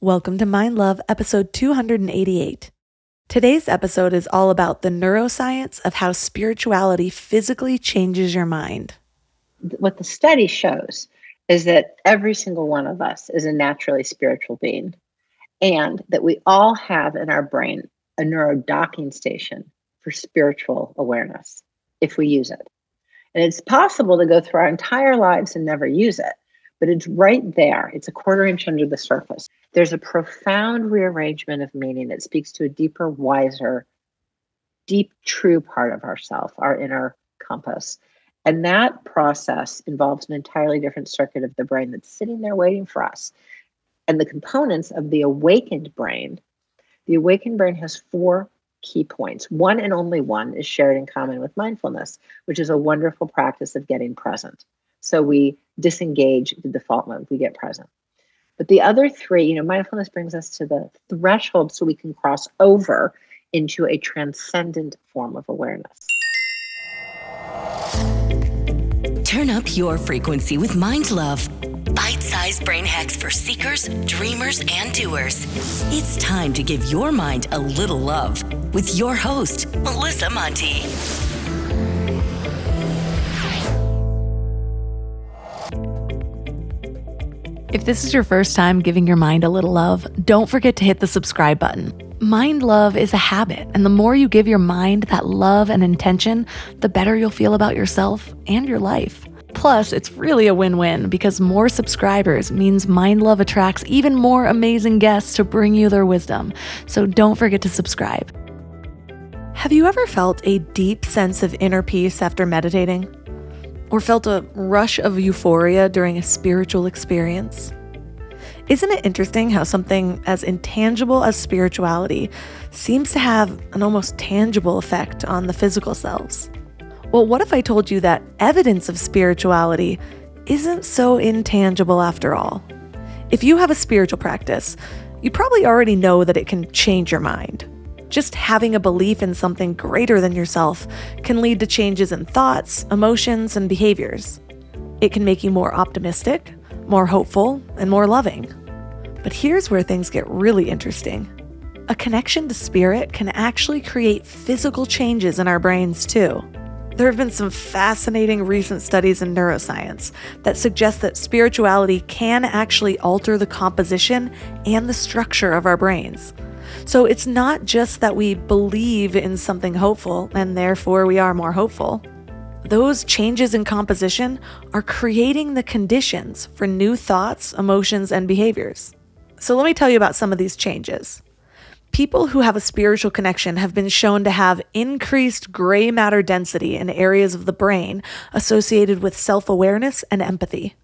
Welcome to Mind Love, episode 288. Today's episode is all about the neuroscience of how spirituality physically changes your mind. What the study shows is that every single one of us is a naturally spiritual being, and that we all have in our brain a neuro-docking station for spiritual awareness if we use it. And it's possible to go through our entire lives and never use it, but it's right there. It's a quarter inch under the surface. There's a profound rearrangement of meaning that speaks to a deeper, wiser, deep, true part of ourselves, our inner compass. And that process involves an entirely different circuit of the brain that's sitting there waiting for us. And the components of the awakened brain has four key points. One and only one is shared in common with mindfulness, which is a wonderful practice of getting present. So we disengage the default mode, we get present. But the other three, mindfulness brings us to the threshold so we can cross over into a transcendent form of awareness. Turn up your frequency with Mind Love. Bite-sized brain hacks for seekers, dreamers, and doers. It's time to give your mind a little love with your host, Melissa Monte. If this is your first time giving your mind a little love, don't forget to hit the subscribe button. Mind love is a habit, and the more you give your mind that love and intention, the better you'll feel about yourself and your life. Plus, it's really a win-win because more subscribers means Mind Love attracts even more amazing guests to bring you their wisdom. So don't forget to subscribe. Have you ever felt a deep sense of inner peace after meditating? Or felt a rush of euphoria during a spiritual experience? Isn't it interesting how something as intangible as spirituality seems to have an almost tangible effect on the physical selves? Well, what if I told you that evidence of spirituality isn't so intangible after all? If you have a spiritual practice, you probably already know that it can change your mind. Just having a belief in something greater than yourself can lead to changes in thoughts, emotions, and behaviors. It can make you more optimistic, more hopeful, and more loving. But here's where things get really interesting. A connection to spirit can actually create physical changes in our brains too. There have been some fascinating recent studies in neuroscience that suggest that spirituality can actually alter the composition and the structure of our brains. So it's not just that we believe in something hopeful and therefore we are more hopeful. Those changes in composition are creating the conditions for new thoughts, emotions, and behaviors. So let me tell you about some of these changes. People who have a spiritual connection have been shown to have increased gray matter density in areas of the brain associated with self-awareness and empathy.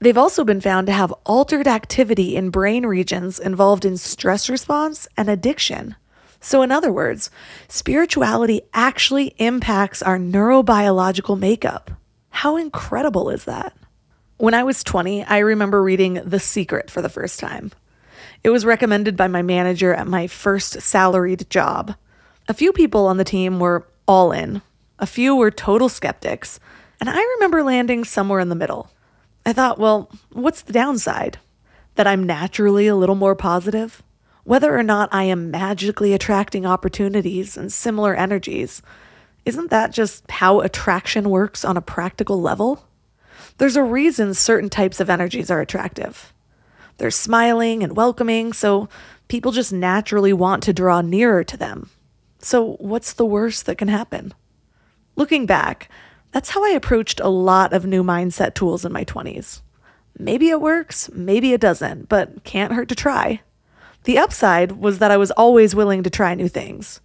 They've also been found to have altered activity in brain regions involved in stress response and addiction. So in other words, spirituality actually impacts our neurobiological makeup. How incredible is that? When I was 20, I remember reading The Secret for the first time. It was recommended by my manager at my first salaried job. A few people on the team were all in. A few were total skeptics. And I remember landing somewhere in the middle. I thought, well, what's the downside? That I'm naturally a little more positive? Whether or not I am magically attracting opportunities and similar energies, isn't that just how attraction works on a practical level? There's a reason certain types of energies are attractive. They're smiling and welcoming, so people just naturally want to draw nearer to them. So what's the worst that can happen? Looking back, that's how I approached a lot of new mindset tools in my 20s. Maybe it works, maybe it doesn't, but can't hurt to try. The upside was that I was always willing to try new things.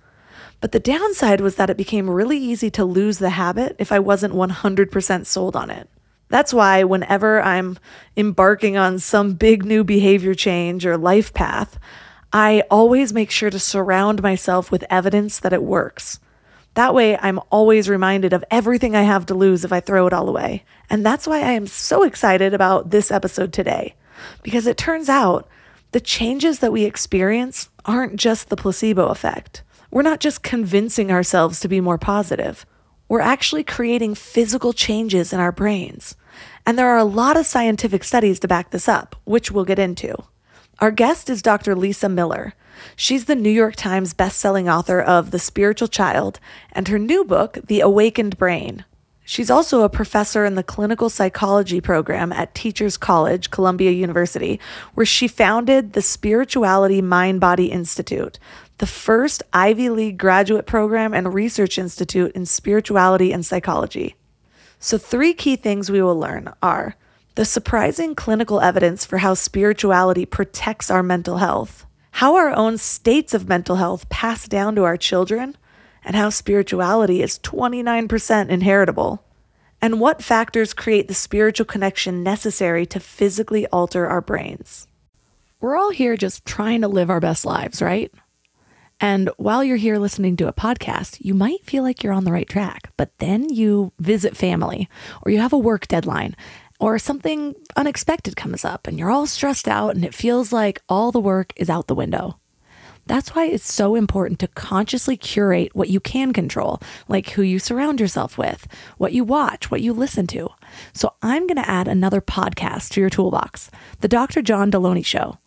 But the downside was that it became really easy to lose the habit if I wasn't 100% sold on it. That's why whenever I'm embarking on some big new behavior change or life path, I always make sure to surround myself with evidence that it works. That way, I'm always reminded of everything I have to lose if I throw it all away. And that's why I am so excited about this episode today, because it turns out the changes that we experience aren't just the placebo effect. We're not just convincing ourselves to be more positive. We're actually creating physical changes in our brains. And there are a lot of scientific studies to back this up, which we'll get into. Our guest is Dr. Lisa Miller. She's the New York Times bestselling author of The Spiritual Child and her new book, The Awakened Brain. She's also a professor in the clinical psychology program at Teachers College, Columbia University, where she founded the Spirituality Mind Body Institute, the first Ivy League graduate program and research institute in spirituality and psychology. So 3 key things we will learn are the surprising clinical evidence for how spirituality protects our mental health, how our own states of mental health pass down to our children, and how spirituality is 29% inheritable, and what factors create the spiritual connection necessary to physically alter our brains. We're all here just trying to live our best lives, right? And while you're here listening to a podcast, you might feel like you're on the right track, but then you visit family, or you have a work deadline, or something unexpected comes up, and you're all stressed out, and it feels like all the work is out the window. That's why it's so important to consciously curate what you can control, like who you surround yourself with, what you watch, what you listen to. So I'm going to add another podcast to your toolbox, the Dr. John Deloney Show.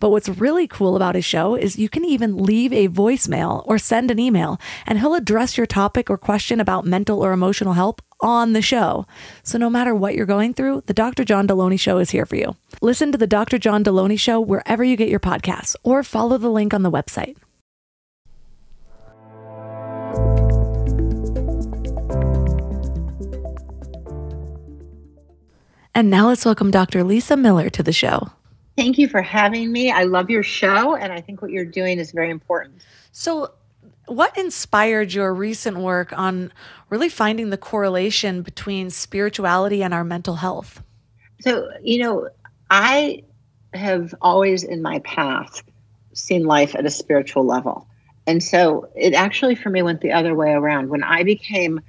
But what's really cool about his show is you can even leave a voicemail or send an email, and he'll address your topic or question about mental or emotional health on the show. So no matter what you're going through, the Dr. John Deloney Show is here for you. Listen to the Dr. John Deloney Show wherever you get your podcasts, or follow the link on the website. And now let's welcome Dr. Lisa Miller to the show. Thank you for having me. I love your show, and I think what you're doing is very important. So what inspired your recent work on really finding the correlation between spirituality and our mental health? So, I have always in my path seen life at a spiritual level. And so it actually for me went the other way around. When I became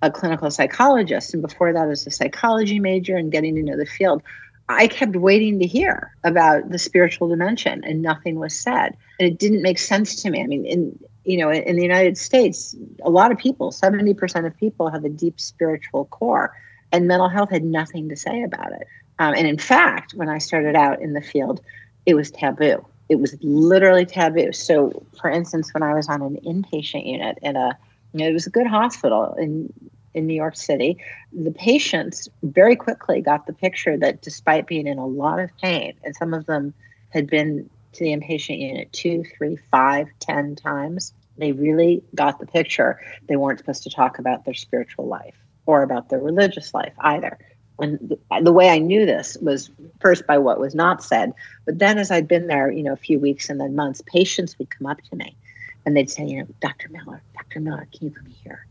a clinical psychologist, and before that as a psychology major and getting to know the field, I kept waiting to hear about the spiritual dimension, and nothing was said. And it didn't make sense to me. I mean, in the United States, a lot of people, 70% of people have a deep spiritual core, and mental health had nothing to say about it. And in fact, when I started out in the field, it was taboo. It was literally taboo. So for instance, when I was on an inpatient unit in a, it was a good hospital in New York City, the patients very quickly got the picture that despite being in a lot of pain, and some of them had been to the inpatient unit 2, 3, 5, 10 times, they really got the picture they weren't supposed to talk about their spiritual life or about their religious life either. And the way I knew this was first by what was not said, but then as I'd been there, a few weeks and then months, patients would come up to me and they'd say, Dr. Miller, can you come here?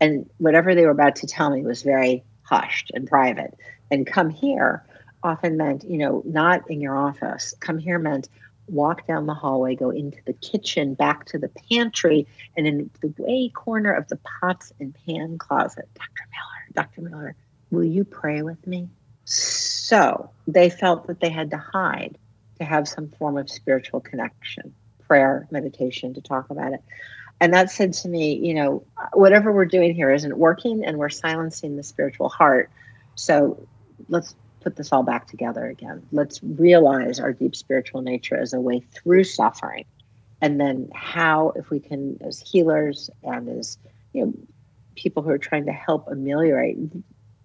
And whatever they were about to tell me was very hushed and private. And come here often meant, not in your office. Come here meant walk down the hallway, go into the kitchen, back to the pantry, and in the way corner of the pots and pan closet, Dr. Miller, will you pray with me? So they felt that they had to hide to have some form of spiritual connection, prayer, meditation, to talk about it. And that said to me, whatever we're doing here isn't working, and we're silencing the spiritual heart. So let's put this all back together again. Let's realize our deep spiritual nature as a way through suffering. And then how, if we can, as healers and as people who are trying to help ameliorate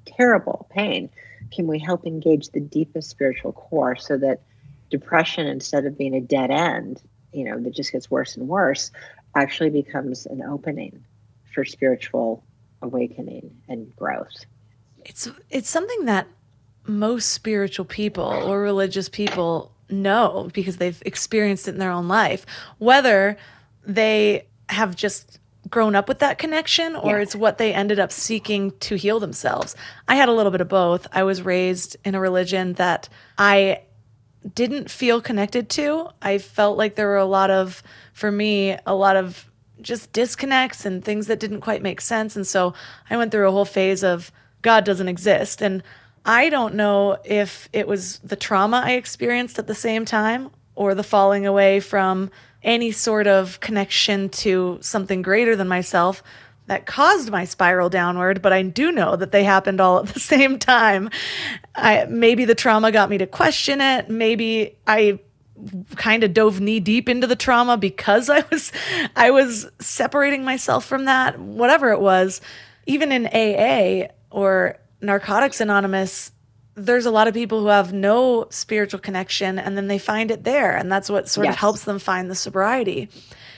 terrible pain, can we help engage the deepest spiritual core so that depression, instead of being a dead end, that just gets worse and worse, actually becomes an opening for spiritual awakening and growth. It's something that most spiritual people or religious people know because they've experienced it in their own life, whether they have just grown up with that connection or it's what they ended up seeking to heal themselves. I had a little bit of both. I was raised in a religion that I didn't feel connected to. I felt like there were a lot of just disconnects and things that didn't quite make sense. And so I went through a whole phase of God doesn't exist. And I don't know if it was the trauma I experienced at the same time or the falling away from any sort of connection to something greater than myself that caused my spiral downward, but I do know that they happened all at the same time. Maybe the trauma got me to question it. Maybe I kind of dove knee deep into the trauma because I was separating myself from that, whatever it was. Even in AA or Narcotics Anonymous, there's a lot of people who have no spiritual connection and then they find it there. And that's what sort of helps them find the sobriety.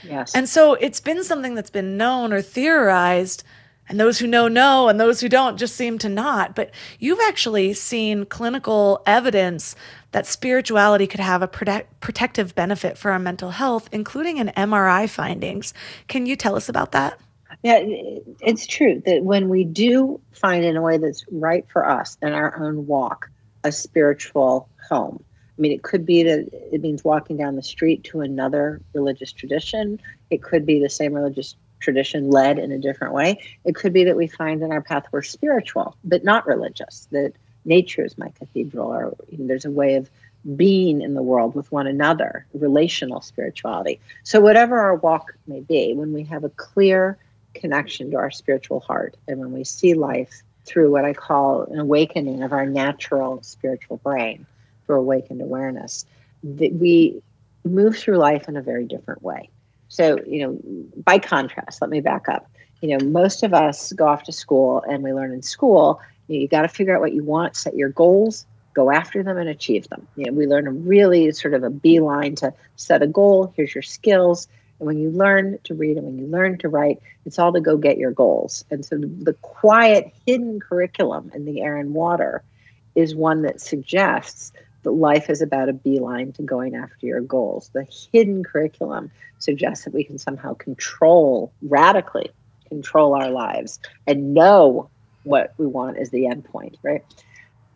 Yes. And so it's been something that's been known or theorized, and those who know, and those who don't just seem to not. But you've actually seen clinical evidence that spirituality could have a protective benefit for our mental health, including in MRI findings. Can you tell us about that? Yeah, it's true that when we do find in a way that's right for us in our own walk, a spiritual home. I mean, it could be that it means walking down the street to another religious tradition. It could be the same religious tradition led in a different way. It could be that we find in our path we're spiritual, but not religious, that nature is my cathedral, or there's a way of being in the world with one another, relational spirituality. So whatever our walk may be, when we have a clear connection to our spiritual heart, and when we see life through what I call an awakening of our natural spiritual brain for awakened awareness, that we move through life in a very different way. So, by contrast, let me back up. Most of us go off to school and we learn in school, you got to figure out what you want, set your goals, go after them and achieve them. We learn a really sort of a beeline to set a goal, here's your skills. And when you learn to read and when you learn to write, it's all to go get your goals. And so the quiet, hidden curriculum in the air and water is one that suggests that life is about a beeline to going after your goals. The hidden curriculum suggests that we can somehow radically control our lives and know what we want as the end point, right?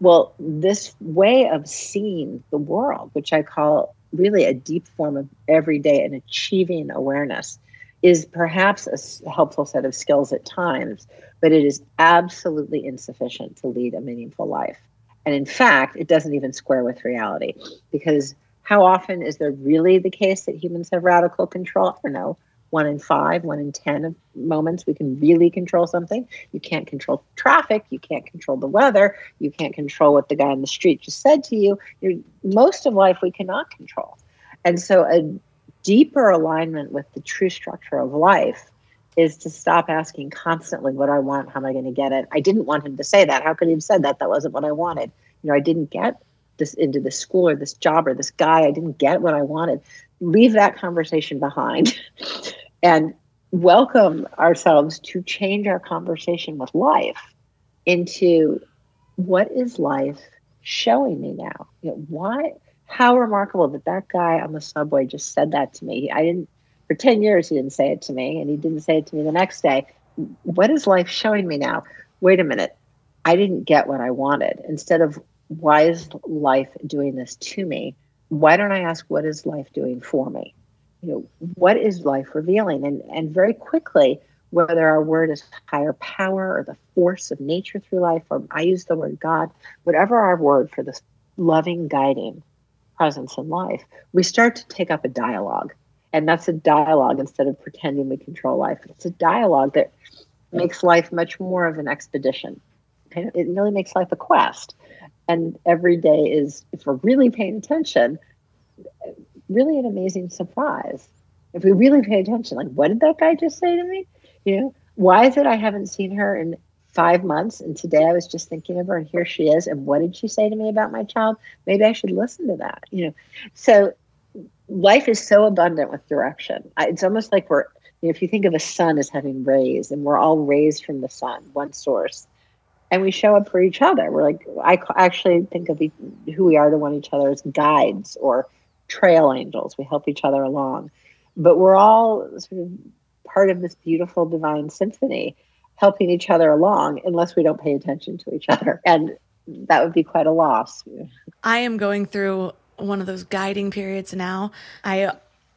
Well, this way of seeing the world, which I call really a deep form of everyday and achieving awareness, is perhaps a helpful set of skills at times, but it is absolutely insufficient to lead a meaningful life. And in fact, it doesn't even square with reality, because how often is there really the case that humans have radical control? I don't know, 1 in 5, 1 in 10 of moments we can really control something. You can't control traffic. You can't control the weather. You can't control what the guy on the street just said to you. Most of life we cannot control. And so a deeper alignment with the true structure of life is to stop asking constantly what I want, how am I going to get it? I didn't want him to say that. How could he have said that? That wasn't what I wanted. I didn't get this into this school or this job or this guy. I didn't get what I wanted. Leave that conversation behind and welcome ourselves to change our conversation with life into, what is life showing me now? How remarkable that guy on the subway just said that to me. For 10 years, he didn't say it to me, and he didn't say it to me the next day. What is life showing me now? Wait a minute. I didn't get what I wanted. Instead of, why is life doing this to me? Why don't I ask, what is life doing for me? What is life revealing? And very quickly, whether our word is higher power or the force of nature through life, or I use the word God, whatever our word for this loving, guiding presence in life, we start to take up a dialogue. And that's a dialogue instead of pretending we control life. It's a dialogue that makes life much more of an expedition. It really makes life a quest. And every day is, if we're really paying attention, really an amazing surprise. If we really pay attention, like, what did that guy just say to me? Why is it I haven't seen her in 5 months? And today I was just thinking of her and here she is. And what did she say to me about my child? Maybe I should listen to that, So life is so abundant with direction. It's almost like we're, if you think of a sun as having rays, and we're all rays from the sun, one source. And we show up for each other. We're like, I actually think of who we are to one each other as guides or trail angels. We help each other along. But we're all sort of part of this beautiful divine symphony, helping each other along, unless we don't pay attention to each other. And that would be quite a loss. I am going through one of those guiding periods now. I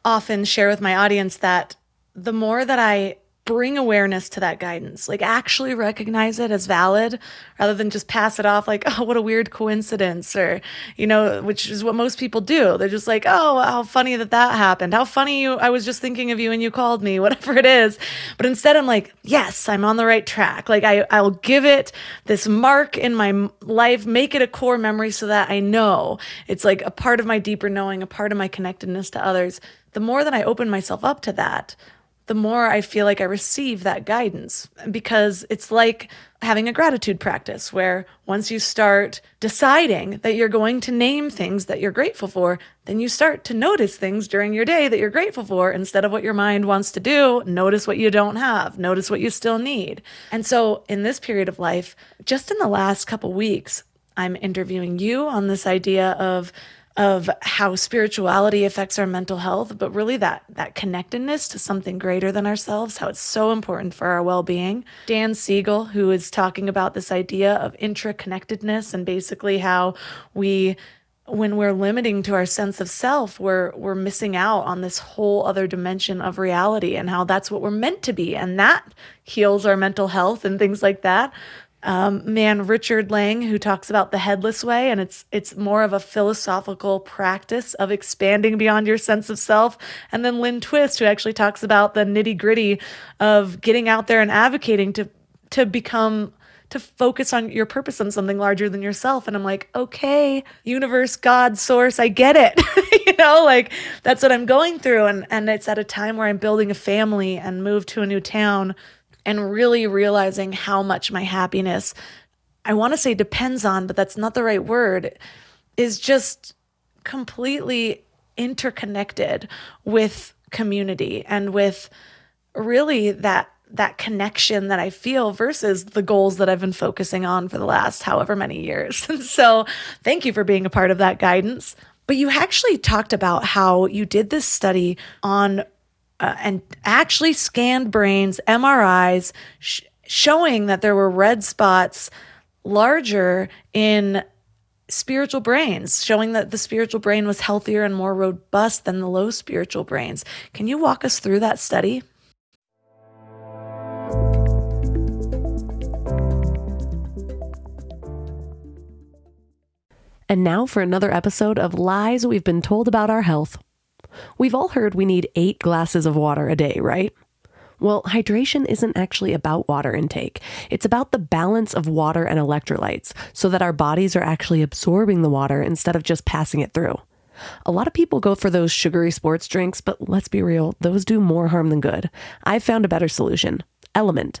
often share with my audience that the more that I bring awareness to that guidance, like actually recognize it as valid rather than just pass it off like, oh, what a weird coincidence, or, you know, which is what most people do. They're just like, oh, how funny that happened. How funny I was just thinking of you and you called me, whatever it is. But instead I'm like, yes, I'm on the right track. Like I'll give it this mark in my life, make it a core memory so that I know it's like a part of my deeper knowing, a part of my connectedness to others. The more that I open myself up to that, the more I feel like I receive that guidance, because it's like having a gratitude practice where once you start deciding that you're going to name things that you're grateful for, then you start to notice things during your day that you're grateful for instead of what your mind wants to do. Notice what you don't have, notice what you still need. And so in this period of life, just in the last couple weeks, I'm interviewing you on this idea of how spirituality affects our mental health, but really that connectedness to something greater than ourselves, how it's so important for our well-being. Dan Siegel, who is talking about this idea of interconnectedness and basically how when we're limiting to our sense of self, we're missing out on this whole other dimension of reality and how that's what we're meant to be. And that heals our mental health and things like that. Richard Lang, who talks about the Headless Way, and it's more of a philosophical practice of expanding beyond your sense of self. And then Lynn Twist, who actually talks about the nitty gritty of getting out there and advocating to focus on your purpose on something larger than yourself. And I'm like, okay, universe, God, source, I get it. You know, like that's what I'm going through. And it's at a time where I'm building a family and move to a new town, and really realizing how much my happiness, I want to say depends on, but that's not the right word, is just completely interconnected with community and with really that connection that I feel versus the goals that I've been focusing on for the last however many years. And so thank you for being a part of that guidance. But you actually talked about how you did this study on and actually scanned brains, MRIs, showing that there were red spots larger in spiritual brains, showing that the spiritual brain was healthier and more robust than the low spiritual brains. Can you walk us through that study? And now for another episode of Lies We've Been Told About Our Health. We've all heard we need 8 glasses of water a day, right? Well, hydration isn't actually about water intake. It's about the balance of water and electrolytes so that our bodies are actually absorbing the water instead of just passing it through. A lot of people go for those sugary sports drinks, but let's be real, those do more harm than good. I've found a better solution, Element.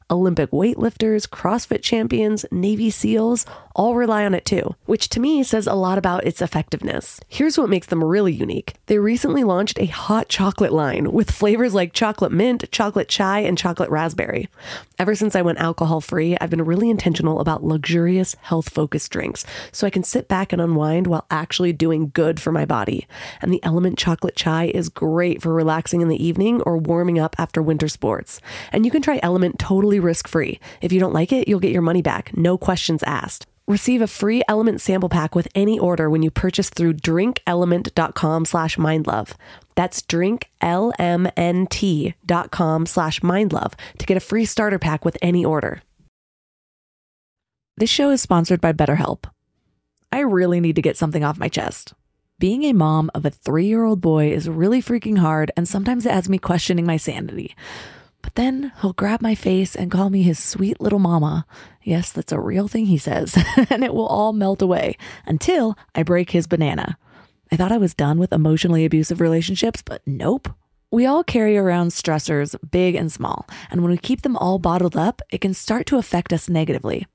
Olympic weightlifters, CrossFit champions, Navy SEALs, all rely on it too, which to me says a lot about its effectiveness. Here's what makes them really unique. They recently launched a hot chocolate line with flavors like chocolate mint, chocolate chai, and chocolate raspberry. Ever since I went alcohol-free, I've been really intentional about luxurious, health-focused drinks, so I can sit back and unwind while actually doing good for my body. And the Element chocolate chai is great for relaxing in the evening or warming up after winter sports. And you can try Element totally risk-free. If you don't like it, you'll get your money back, no questions asked. Receive a free Element sample pack with any order when you purchase through drinkelement.com/mindlove. That's drinklmnt.com/mindlove to get a free starter pack with any order. This show is sponsored by BetterHelp. I really need to get something off my chest. Being a mom of a 3-year-old boy is really freaking hard, and sometimes it has me questioning my sanity. But then he'll grab my face and call me his sweet little mama. Yes, that's a real thing he says, and it will all melt away until I break his banana. I thought I was done with emotionally abusive relationships, but nope. We all carry around stressors, big and small, and when we keep them all bottled up, it can start to affect us negatively.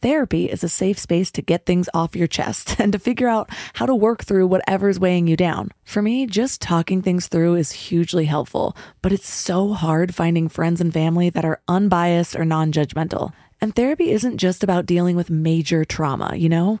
Therapy is a safe space to get things off your chest and to figure out how to work through whatever's weighing you down. For me, just talking things through is hugely helpful, but it's so hard finding friends and family that are unbiased or non-judgmental. And therapy isn't just about dealing with major trauma, you know?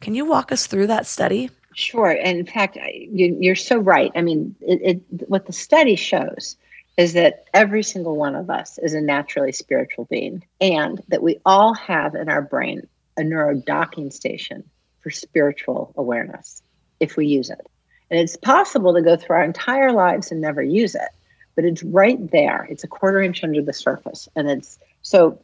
Can you walk us through that study? Sure. And in fact, you're so right. I mean, what the study shows is that every single one of us is a naturally spiritual being, and that we all have in our brain a neurodocking station for spiritual awareness if we use it. And it's possible to go through our entire lives and never use it, but it's right there. It's a 1/4 inch under the surface. And it's so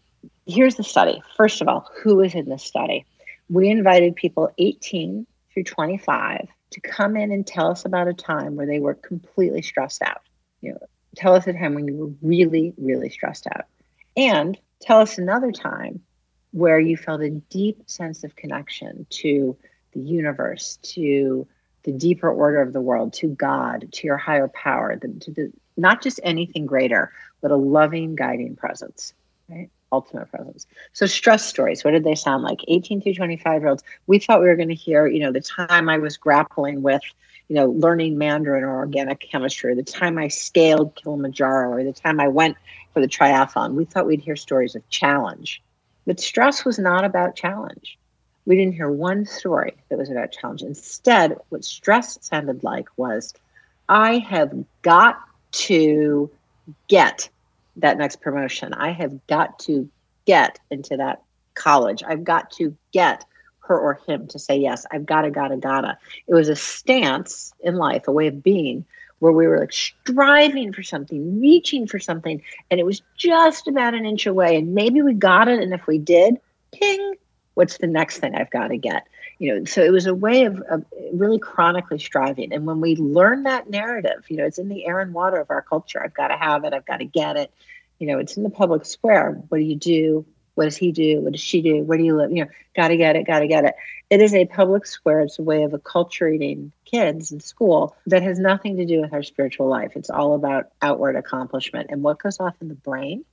here's the study. First of all, who is in this study? We invited people 18 through 25 to come in and tell us about a time where they were completely stressed out. You know, tell us a time when you were really, really stressed out. And tell us another time where you felt a deep sense of connection to the universe, to the deeper order of the world, to God, to your higher power, not just anything greater, but a loving, guiding presence, right? Ultimate presence. So stress stories, what did they sound like? 18 through 25-year-olds, we thought we were going to hear, you know, the time I was grappling with, you know, learning Mandarin or organic chemistry, or the time I scaled Kilimanjaro, or the time I went for the triathlon. We thought we'd hear stories of challenge. But stress was not about challenge. We didn't hear one story that was about challenge. Instead, what stress sounded like was, I have got to get that next promotion. I have got to get into that college. I've got to get her or him to say yes. I've gotta. It was a stance in life, a way of being, where we were like striving for something, reaching for something, and it was just about an inch away. And maybe we got it, and if we did, ping, what's the next thing I've got to get? You know, so it was a way of really chronically striving. And when we learn that narrative, you know, it's in the air and water of our culture. I've got to have it. I've got to get it. You know, it's in the public square. What do you do? What does he do? What does she do? Where do you live? You know, got to get it. Got to get it. It is a public square. It's a way of acculturating kids in school that has nothing to do with our spiritual life. It's all about outward accomplishment. And what goes off in the brain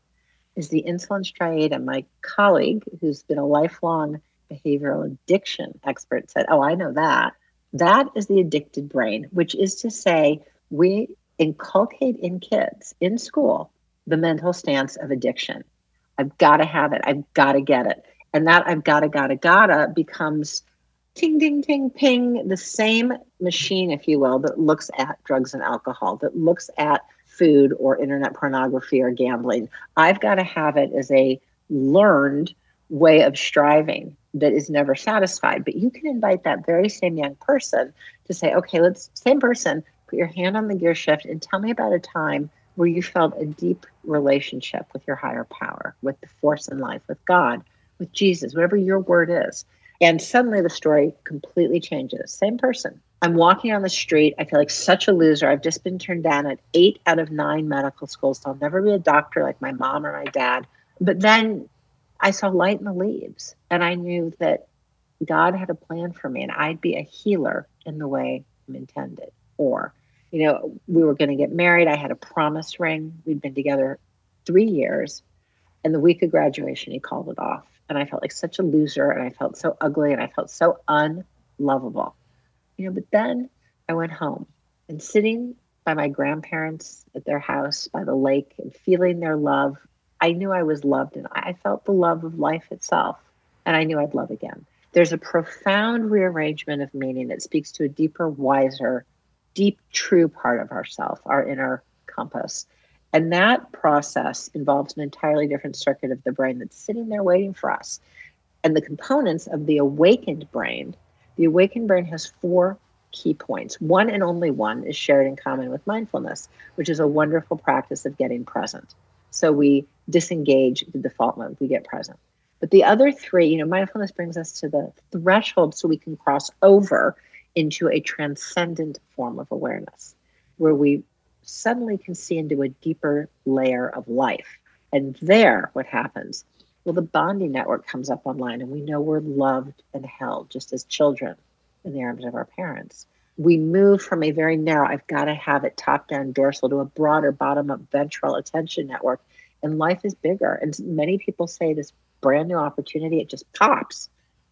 is the insulin striatum. My colleague, who's been a lifelong behavioral addiction expert, said, oh, I know that. That is the addicted brain, which is to say we inculcate in kids in school the mental stance of addiction. I've got to have it. I've got to get it. And that I've gotta becomes ting, ding, ting, ping, the same machine, if you will, that looks at drugs and alcohol, that looks at food or internet pornography or gambling. I've got to have it as a learned way of striving that is never satisfied. But you can invite that very same young person to say, okay, same person, put your hand on the gear shift and tell me about a time where you felt a deep relationship with your higher power, with the force in life, with God, with Jesus, whatever your word is. And suddenly the story completely changes. Same person. I'm walking on the street. I feel like such a loser. I've just been turned down at 8 out of 9 medical schools. So I'll never be a doctor like my mom or my dad. But then I saw light in the leaves, and I knew that God had a plan for me, and I'd be a healer in the way I'm intended. Or, you know, we were going to get married. I had a promise ring. We'd been together 3 years, and the week of graduation, he called it off. And I felt like such a loser, and I felt so ugly, and I felt so unlovable. You know, but then I went home, and sitting by my grandparents at their house by the lake and feeling their love, I knew I was loved, and I felt the love of life itself, and I knew I'd love again. There's a profound rearrangement of meaning that speaks to a deeper, wiser, deep, true part of ourself, our inner compass. And that process involves an entirely different circuit of the brain that's sitting there waiting for us. And the components of the awakened brain has 4 key points. One and only one is shared in common with mindfulness, which is a wonderful practice of getting present. So we disengage the default mode, we get present. But the other three, mindfulness brings us to the threshold so we can cross over into a transcendent form of awareness, where we suddenly can see into a deeper layer of life. And there, what happens? Well, the bonding network comes up online, and we know we're loved and held just as children in the arms of our parents. We move from a very narrow, I've got to have it top-down dorsal, to a broader bottom-up ventral attention network. And life is bigger. And many people say this brand new opportunity, it just pops.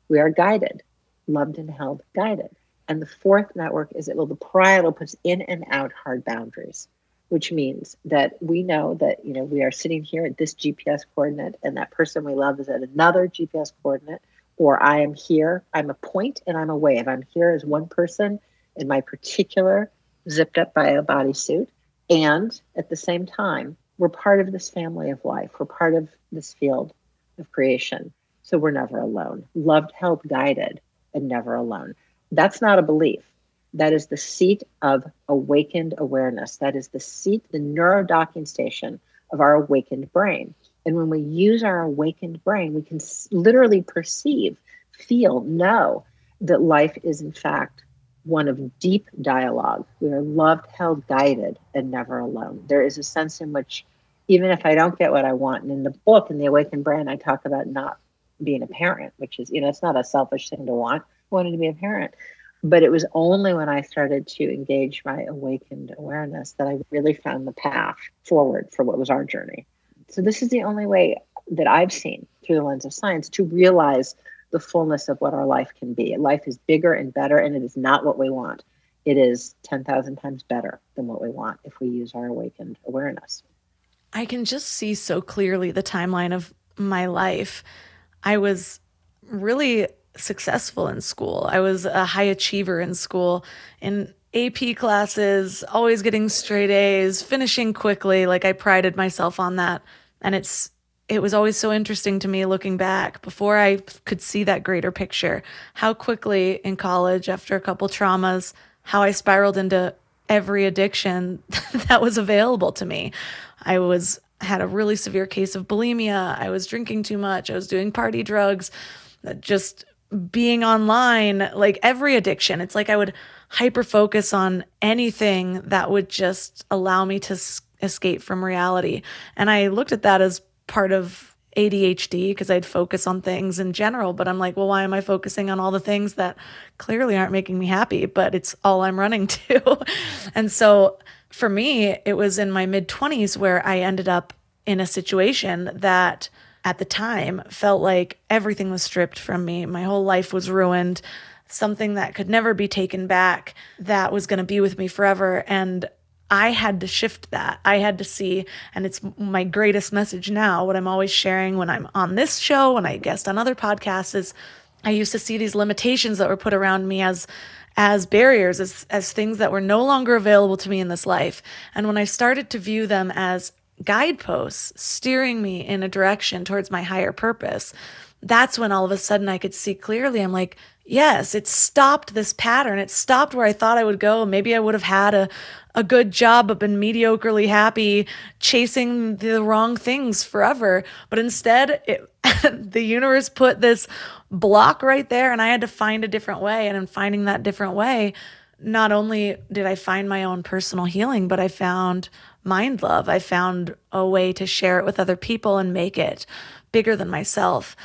We are guided, loved and held, guided. And the fourth network is the parietal puts in and out hard boundaries, which means that we know that, we are sitting here at this GPS coordinate, and that person we love is at another GPS coordinate, or I am here, I'm a point and I'm a wave. I'm here as one person in my particular, zipped up by a bodysuit. And at the same time, we're part of this family of life. We're part of this field of creation. So we're never alone. Loved, held, guided, and never alone. That's not a belief. That is the seat of awakened awareness. That is the seat, the neurodocking station of our awakened brain. And when we use our awakened brain, we can literally perceive, feel, know that life is in fact one of deep dialogue. We are loved, held, guided, and never alone. There is a sense in which, even if I don't get what I want, and in the book, in The Awakened Brain, I talk about not being a parent, which is, it's not a selfish thing to want. I wanted to be a parent. But it was only when I started to engage my awakened awareness that I really found the path forward for what was our journey. So this is the only way that I've seen through the lens of science to realize the fullness of what our life can be. Life is bigger and better, and it is not what we want. It is 10,000 times better than what we want if we use our awakened awareness. I can just see so clearly the timeline of my life. I was really successful in school. I was a high achiever in school, in AP classes, always getting straight A's, finishing quickly. Like, I prided myself on that. And it was always so interesting to me looking back, before I could see that greater picture, how quickly in college, after a couple traumas, how I spiraled into every addiction that was available to me. I had a really severe case of bulimia. I was drinking too much. I was doing party drugs, just being online, like every addiction. It's like I would hyper-focus on anything that would just allow me to escape from reality. And I looked at that as part of ADHD, because I'd focus on things in general, but I'm like, well, why am I focusing on all the things that clearly aren't making me happy, but it's all I'm running to? And so for me, it was in my mid-20s where I ended up in a situation that at the time felt like everything was stripped from me. My whole life was ruined, something that could never be taken back, that was going to be with me forever. And I had to shift that. I had to see, and it's my greatest message now, what I'm always sharing when I'm on this show, when I guest on other podcasts, is I used to see these limitations that were put around me as barriers, as things that were no longer available to me in this life. And when I started to view them as guideposts steering me in a direction towards my higher purpose, that's when all of a sudden I could see clearly. I'm like, yes, it stopped this pattern. It stopped where I thought I would go. Maybe I would have had a good job, but been mediocrely happy, chasing the wrong things forever. But instead, the universe put this block right there, and I had to find a different way. And in finding that different way, not only did I find my own personal healing, but I found Mind Love. I found a way to share it with other people and make it bigger than myself.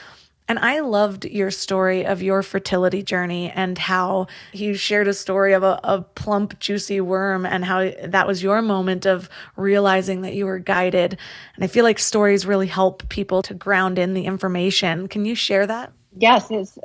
And I loved your story of your fertility journey, and how you shared a story of a plump, juicy worm, and how that was your moment of realizing that you were guided. And I feel like stories really help people to ground in the information. Can you share that? Yes. It's,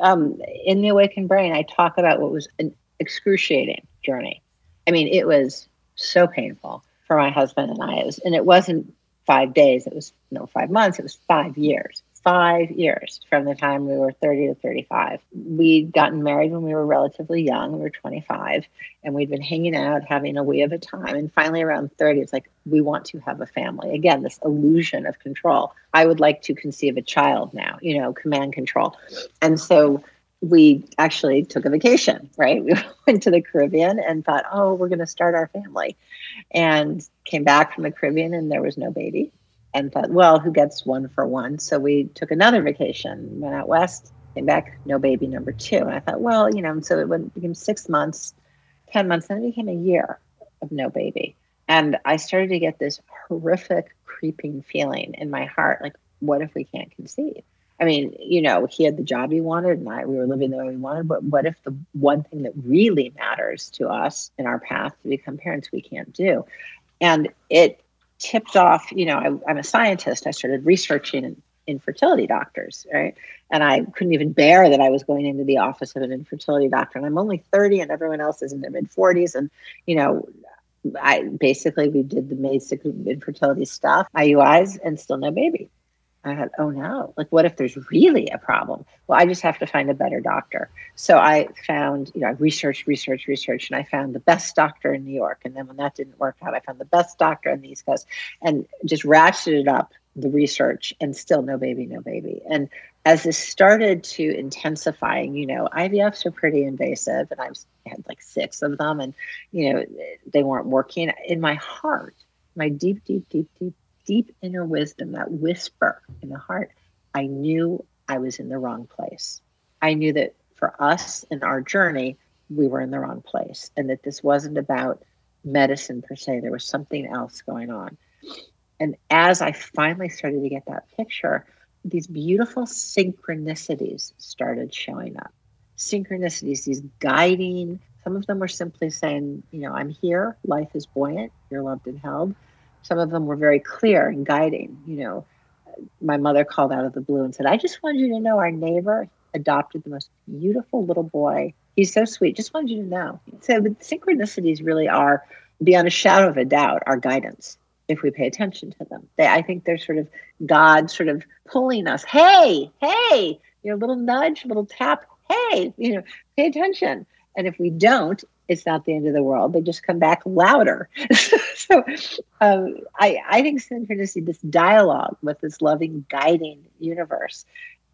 in The Awakened Brain, I talk about what was an excruciating journey. I mean, it was so painful for my husband and I. It wasn't 5 days. It was 5 months. It was 5 years. 5 years from the time we were 30 to 35. We'd gotten married when we were relatively young. We were 25, and we'd been hanging out, having a wee of a time. And finally around 30, it's like, we want to have a family. Again, this illusion of control. I would like to conceive a child now, command control. And so we actually took a vacation, right? We went to the Caribbean and thought, oh, we're going to start our family. And came back from the Caribbean and there was no baby. And thought, well, who gets one for one? So we took another vacation, went out west, came back, no baby number two. And I thought, well, you know, so it became 6 months, 10 months, then it became a year of no baby. And I started to get this horrific creeping feeling in my heart, like, what if we can't conceive? I mean, you know, he had the job he wanted and we were living the way we wanted, but what if the one thing that really matters to us in our path to become parents, we can't do? And it tipped off, you know, I'm a scientist. I started researching infertility doctors, right? And I couldn't even bear that I was going into the office of an infertility doctor. And I'm only 30 and everyone else is in their mid 40s. And, you know, I basically, we did the basic infertility stuff, IUIs, and still no baby. I thought, oh no, like what if there's really a problem? Well, I just have to find a better doctor. So I found, you know, I researched, and I found the best doctor in New York. And then when that didn't work out, I found the best doctor on the East Coast and just ratcheted up the research and still no baby. And as this started to intensify, you know, IVFs are pretty invasive and I had like 6 of them and, you know, they weren't working. In my heart, my deep inner wisdom, that whisper in the heart, I knew I was in the wrong place. I knew that for us in our journey, we were in the wrong place and that this wasn't about medicine per se. There was something else going on. And as I finally started to get that picture, these beautiful synchronicities started showing up. Synchronicities, these guiding, some of them were simply saying, you know, I'm here, life is buoyant, you're loved and held. Some of them were very clear and guiding. You know, my mother called out of the blue and said, I just wanted you to know our neighbor adopted the most beautiful little boy. He's so sweet. Just wanted you to know. So the synchronicities really are, beyond a shadow of a doubt, our guidance if we pay attention to them. I think they're sort of God sort of pulling us. Hey, you know, little nudge, little tap. Hey, you know, pay attention. And if we don't, it's not the end of the world. They just come back louder. I think synchronicity, this dialogue with this loving, guiding universe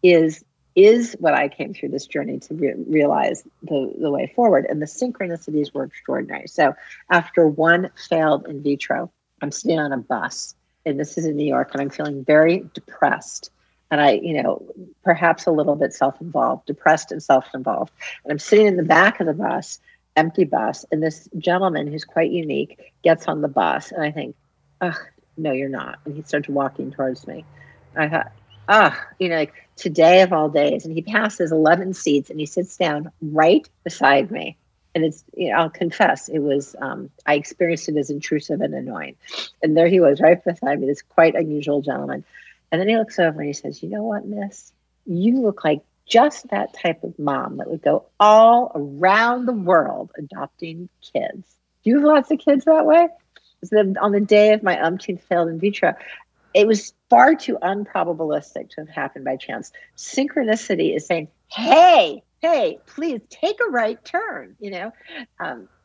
is what I came through this journey to realize the way forward. And the synchronicities were extraordinary. So after one failed in vitro, I'm sitting on a bus, and this is in New York, and I'm feeling very depressed. And I, you know, perhaps a little bit self-involved, depressed and self-involved. And I'm sitting in the back of the bus, empty bus, and this gentleman who's quite unique gets on the bus, and I think, ugh, no, you're not. And he starts walking towards me. And I thought, ugh, you know, like today of all days. And he passes 11 seats, and he sits down right beside me. And it's, you know, I'll confess, it was, I experienced it as intrusive and annoying. And there he was right beside me, this quite unusual gentleman. And then he looks over and he says, you know what, miss? You look like just that type of mom that would go all around the world adopting kids. Do you have lots of kids that way? So on the day of my umpteenth failed in vitro, it was far too unprobabilistic to have happened by chance. Synchronicity is saying, hey, please take a right turn, you know?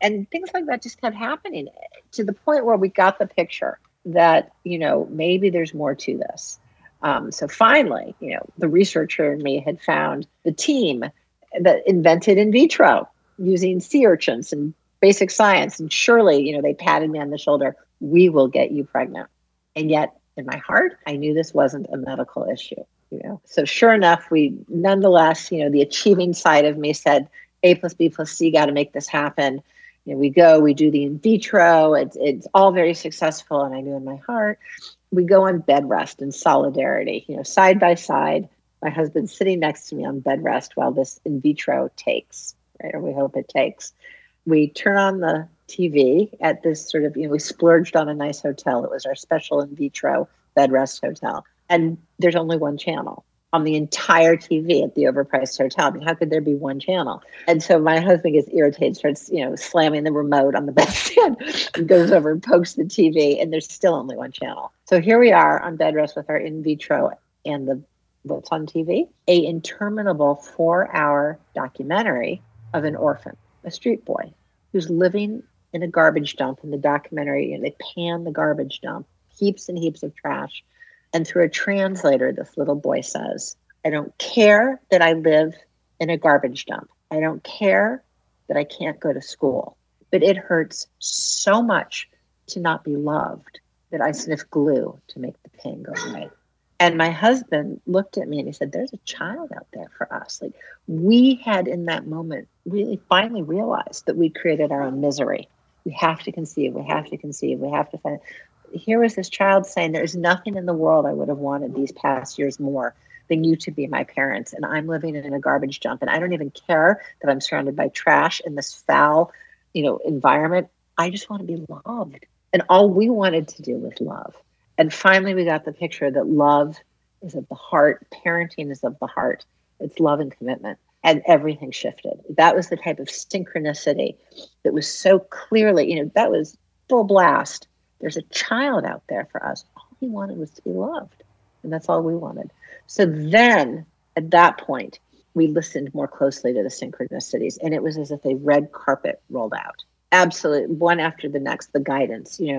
And things like that just kept happening to the point where we got the picture that, you know, maybe there's more to this. So finally, you know, the researcher in me had found the team that invented in vitro using sea urchins and basic science. And surely, you know, they patted me on the shoulder. We will get you pregnant. And yet in my heart, I knew this wasn't a medical issue, you know? So sure enough, we nonetheless, you know, the achieving side of me said, A plus B plus C, got to make this happen. You know, we go, we do the in vitro. It's all very successful. And I knew in my heart, we go on bed rest in solidarity, you know, side by side, my husband sitting next to me on bed rest while this in vitro takes, right? Or we hope it takes. We turn on the TV at this sort of, you know, we splurged on a nice hotel. It was our special in vitro bed rest hotel. And there's only one channel on the entire TV at the overpriced hotel. I mean, how could there be one channel? And so my husband gets irritated, starts, you know, slamming the remote on the bedstand and goes over and pokes the TV, and there's still only one channel. So here we are on bed rest with our in vitro and the what's on TV, a interminable 4-hour documentary of an orphan, a street boy who's living in a garbage dump. In the documentary, you know, they pan the garbage dump, heaps and heaps of trash. And through a translator, this little boy says, I don't care that I live in a garbage dump. I don't care that I can't go to school, but it hurts so much to not be loved that I sniff glue to make the pain go away. And my husband looked at me and he said, there's a child out there for us. Like, we had in that moment really finally realized that we created our own misery. We have to conceive. We have to conceive. We have to find. Here was this child saying, there's nothing in the world I would have wanted these past years more than you to be my parents. And I'm living in a garbage dump. And I don't even care that I'm surrounded by trash in this foul, environment. I just want to be loved. And all we wanted to do was love. And finally, we got the picture that love is of the heart. Parenting is of the heart. It's love and commitment. And everything shifted. That was the type of synchronicity that was so clearly, that was full blast. There's a child out there for us. All he wanted was to be loved. And that's all we wanted. So then at that point, we listened more closely to the synchronicities. And it was as if a red carpet rolled out. Absolutely. One after the next, the guidance, And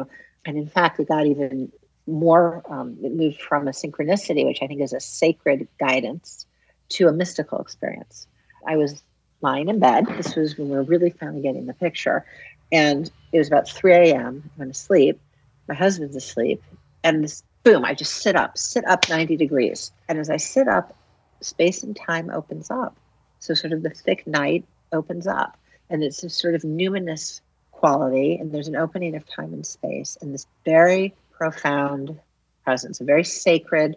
in fact, it got even more, it moved from a synchronicity, which I think is a sacred guidance, to a mystical experience. I was lying in bed. This was when we were really finally getting the picture. And it was about 3 a.m. I'm asleep. My husband's asleep. And this, boom, I just sit up 90 degrees. And as I sit up, space and time opens up. So sort of the thick night opens up. And it's this sort of numinous quality. And there's an opening of time and space. And this very profound presence, a very sacred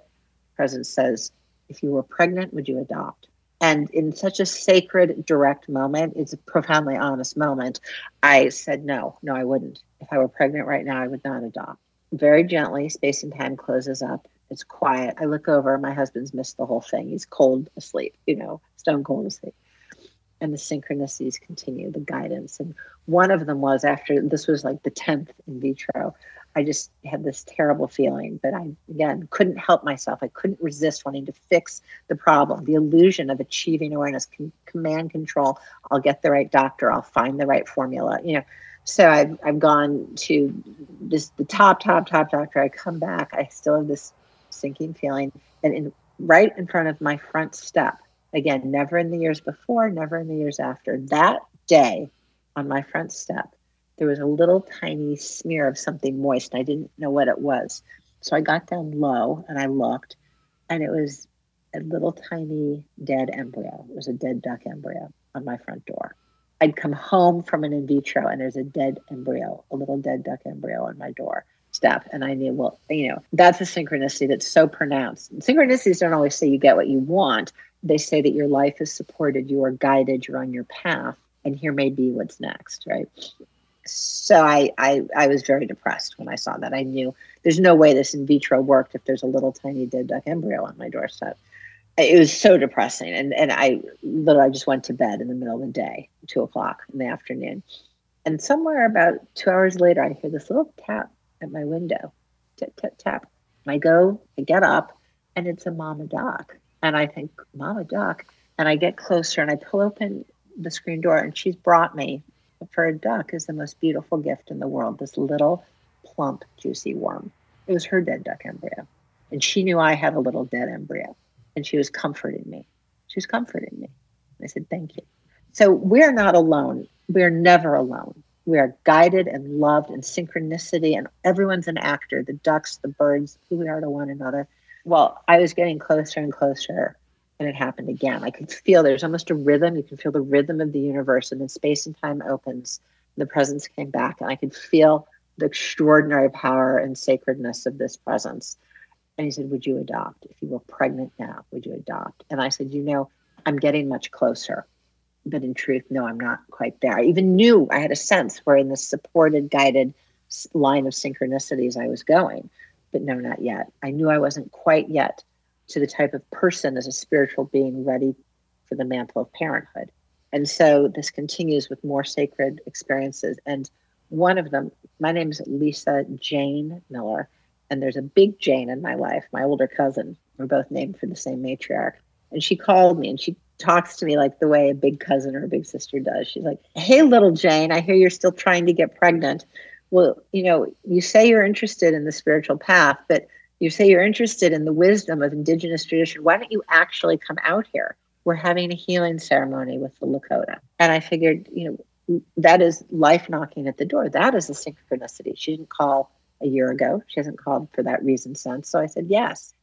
presence says, if you were pregnant, would you adopt? And in such a sacred, direct moment, it's a profoundly honest moment. I said, no, I wouldn't. If I were pregnant right now, I would not adopt. Very gently, space and time closes up. It's quiet. I look over. My husband's missed the whole thing. He's cold asleep, stone cold asleep. And the synchronicities continue, the guidance. And one of them was after, this was like the 10th in vitro, I just had this terrible feeling, but I, again, couldn't help myself. I couldn't resist wanting to fix the problem, the illusion of achieving awareness, command control. I'll get the right doctor. I'll find the right formula, So I've gone to this, the top doctor. I come back. I still have this sinking feeling. And right in front of my front step, again, never in the years before, never in the years after, that day on my front step, there was a little tiny smear of something moist. I didn't know what it was. So I got down low and I looked, and it was a little tiny dead embryo. It was a dead duck embryo on my front door. I'd come home from an in vitro and there's a dead embryo, a little dead duck embryo on my door step. And I knew, well, that's a synchronicity that's so pronounced. Synchronicities don't always say you get what you want. They say that your life is supported, you are guided, you're on your path, and here may be what's next, right? So I was very depressed when I saw that. I knew there's no way this in vitro worked if there's a little tiny dead duck embryo on my doorstep. It was so depressing. And I literally just went to bed in the middle of the day, 2:00 in the afternoon. And somewhere about 2 hours later, I hear this little tap at my window, tap, tap, tap. I get up, and it's a mama duck. And I think, mama duck. And I get closer, and I pull open the screen door, and she's brought me, for a duck, is the most beautiful gift in the world, this little plump, juicy worm. It was her dead duck embryo. And she knew I had a little dead embryo. And she was comforting me. I said, thank you. So we're not alone. We're never alone. We are guided and loved in synchronicity, and everyone's an actor, the ducks, the birds, who we are to one another. Well, I was getting closer and closer. And it happened again. I could feel there's almost a rhythm. You can feel the rhythm of the universe. And then space and time opens. The presence came back. And I could feel the extraordinary power and sacredness of this presence. And he said, would you adopt? If you were pregnant now, would you adopt? And I said, I'm getting much closer. But in truth, no, I'm not quite there. I even knew, I had a sense where in this supported, guided line of synchronicities I was going. But no, not yet. I knew I wasn't quite yet to the type of person as a spiritual being ready for the mantle of parenthood. And so this continues with more sacred experiences. And one of them, my name is Lisa Jane Miller, and there's a big Jane in my life, my older cousin. We're both named for the same matriarch. And she called me, and she talks to me like the way a big cousin or a big sister does. She's like, hey, little Jane, I hear you're still trying to get pregnant. Well, you say you're interested in the spiritual path, but you say you're interested in the wisdom of indigenous tradition. Why don't you actually come out here? we're having a healing ceremony with the Lakota. And I figured, that is life knocking at the door. That is a synchronicity. She didn't call a year ago. She hasn't called for that reason since. So I said, yes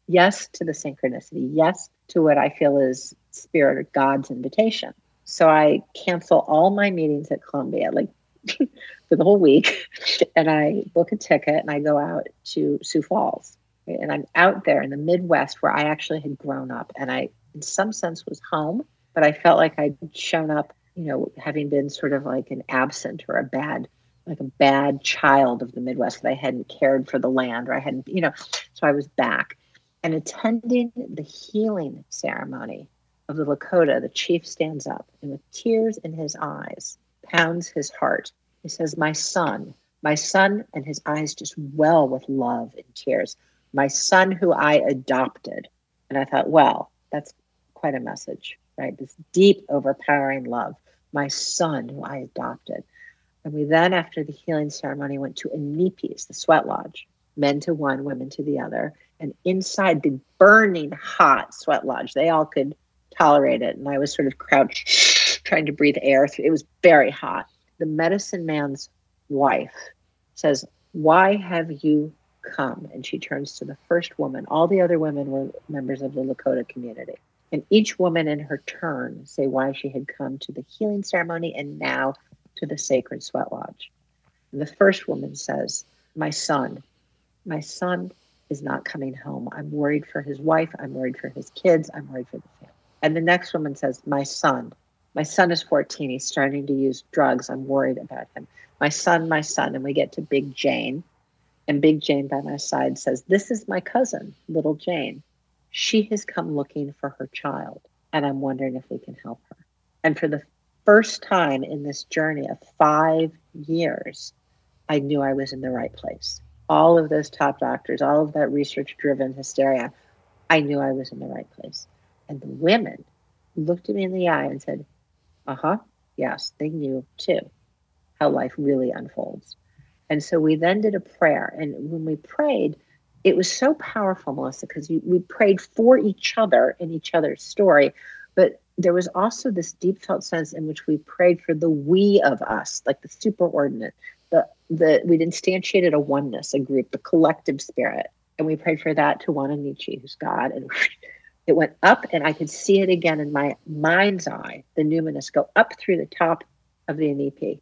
to the synchronicity. Yes to what I feel is spirit or God's invitation. So I cancel all my meetings at Columbia, for the whole week. And I book a ticket and I go out to Sioux Falls. And I'm out there in the Midwest where I actually had grown up. And I, in some sense, was home, but I felt like I'd shown up, having been sort of like an absent or a bad child of the Midwest, that I hadn't cared for the land, or I hadn't, so I was back. And attending the healing ceremony of the Lakota, the chief stands up and with tears in his eyes, pounds his heart. He says, my son, and his eyes just well with love and tears, my son who I adopted. And I thought, well, that's quite a message, right? This deep, overpowering love, my son who I adopted. And we then, after the healing ceremony, went to Inipi's, the sweat lodge, men to one, women to the other. And inside the burning hot sweat lodge, they all could tolerate it. And I was sort of crouched, trying to breathe air through. It was very hot. The medicine man's wife says, why have you come? And she turns to the first woman. All the other women were members of the Lakota community. And each woman in her turn say why she had come to the healing ceremony and now to the sacred sweat lodge. And the first woman says, my son is not coming home. I'm worried for his wife. I'm worried for his kids. I'm worried for the family. And the next woman says, my son is 14. He's starting to use drugs. I'm worried about him. My son. And we get to Big Jane. And Big Jane by my side says, this is my cousin, little Jane. She has come looking for her child, and I'm wondering if we can help her. And for the first time in this journey of 5 years, I knew I was in the right place. All of those top doctors, all of that research-driven hysteria, I knew I was in the right place. And the women looked at me in the eye and said, yes, they knew too how life really unfolds. And so we then did a prayer. And when we prayed, it was so powerful, Melissa, because we prayed for each other in each other's story. But there was also this deep felt sense in which we prayed for the we of us, like the superordinate, we'd instantiated a oneness, a group, the collective spirit. And we prayed for that to Wananichi, who's God. And it went up, and I could see it again in my mind's eye, the numinous go up through the top of the Inipi.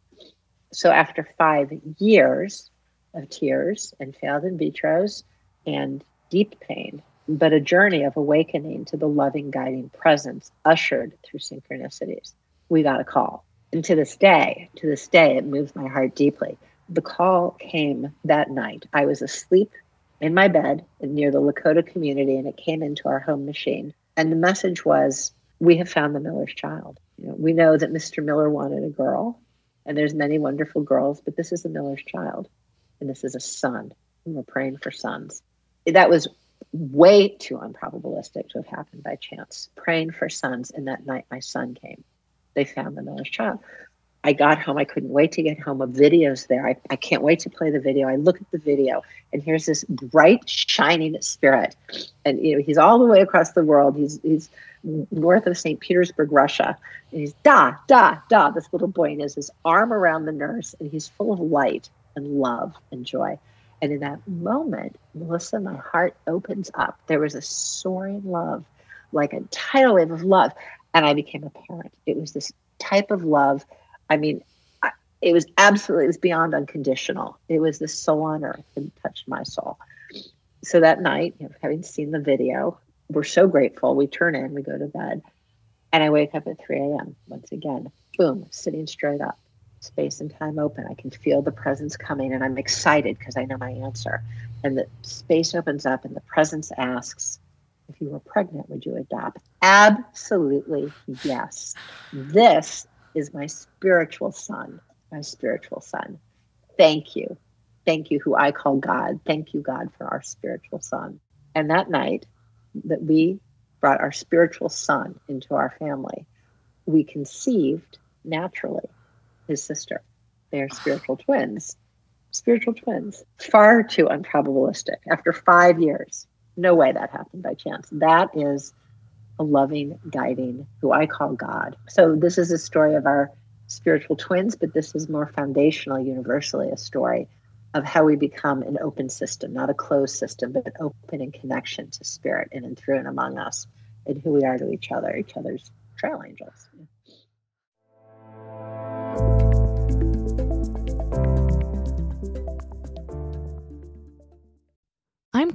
So after 5 years of tears and failed in vitros and deep pain, but a journey of awakening to the loving, guiding presence ushered through synchronicities, we got a call. And to this day, it moves my heart deeply. The call came that night. I was asleep in my bed near the Lakota community, and it came into our home machine. And the message was, we have found the Miller's child. We know that Mr. Miller wanted a girl, and there's many wonderful girls, but this is the Miller's child, and this is a son. And we're praying for sons. That was way too unprobabilistic to have happened by chance. Praying for sons, and that night my son came. They found the Miller's child. I got home. I couldn't wait to get home. A video's there. I can't wait to play the video. I look at the video, and here's this bright, shining spirit. And he's all the way across the world. He's north of St. Petersburg, Russia. And he's this little boy, and he has his arm around the nurse, and he's full of light and love and joy. And in that moment, Melissa, my heart opens up. There was a soaring love, like a tidal wave of love. And I became a parent. It was this type of love. I mean, it was beyond unconditional. It was the soul on earth that touched my soul. So that night, having seen the video, we're so grateful. We turn in, we go to bed, and I wake up at 3 a.m. Once again, boom, sitting straight up, space and time open. I can feel the presence coming, and I'm excited because I know my answer. And the space opens up, and the presence asks, if you were pregnant, would you adopt? Absolutely yes. This is my spiritual son. Thank you, who I call God. Thank you, God, for our spiritual son. And that night that we brought our spiritual son into our family, we conceived naturally his sister. They are spiritual twins, far too unprobabilistic after 5 years. No way that happened by chance. That is a loving, guiding, who I call God. So this is a story of our spiritual twins, but this is more foundational, universally a story of how we become an open system, not a closed system, but open in connection to spirit in and through and among us, and who we are to each other, each other's trail angels. I'm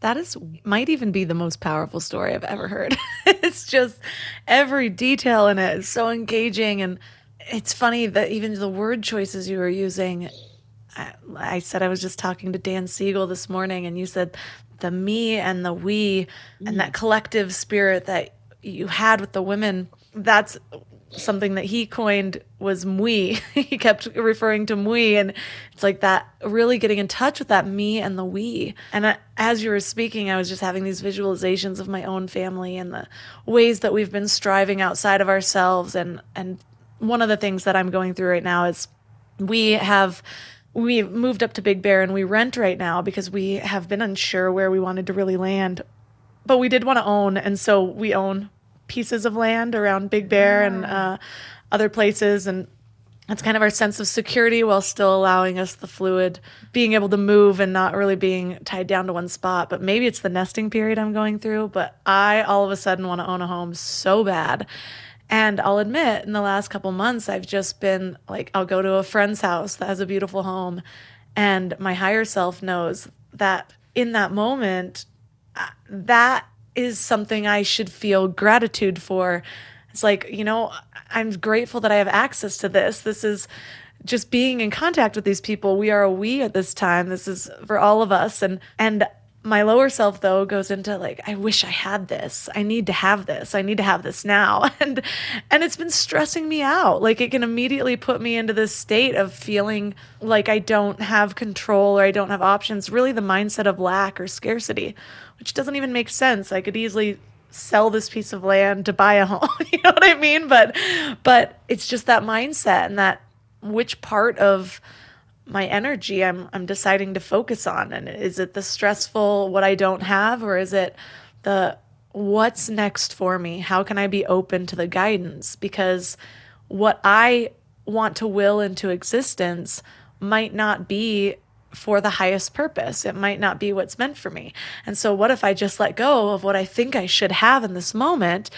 That might even be the most powerful story I've ever heard. It's just every detail in it is so engaging. And it's funny that even the word choices you were using, I said I was just talking to Dan Siegel this morning, and you said the me and the we and that collective spirit that you had with the women, that's something that he coined was mui. He kept referring to mui, and it's like that really getting in touch with that me and the we. And as you were speaking, I was just having these visualizations of my own family and the ways that we've been striving outside of ourselves. And one of the things that I'm going through right now is we moved up to Big Bear and we rent right now because we have been unsure where we wanted to really land, but we did want to own. And so we own pieces of land around Big Bear and other places. And that's kind of our sense of security while still allowing us the fluid, being able to move and not really being tied down to one spot. But maybe it's the nesting period I'm going through, but I all of a sudden want to own a home so bad. And I'll admit, in the last couple months, I've just been like, I'll go to a friend's house that has a beautiful home. And my higher self knows that in that moment, that is something I should feel gratitude for. It's like, you know, I'm grateful that I have access to this. This is just being in contact with these people. We are a we at this time. This is for all of us. And my lower self, though, goes into like, I wish I had this. I need to have this. I need to have this now. And it's been stressing me out. Like, it can immediately put me into this state of feeling like I don't have control or I don't have options. Really the mindset of lack or scarcity, which doesn't even make sense. I could easily sell this piece of land to buy a home. You know what I mean? But it's just that mindset and that which part of my energy I'm deciding to focus on. And is it the stressful, what I don't have, or is it the what's next for me? How can I be open to the guidance? Because what I want to will into existence might not be for the highest purpose. It might not be what's meant for me. And so what if I just let go of what I think I should have in this moment?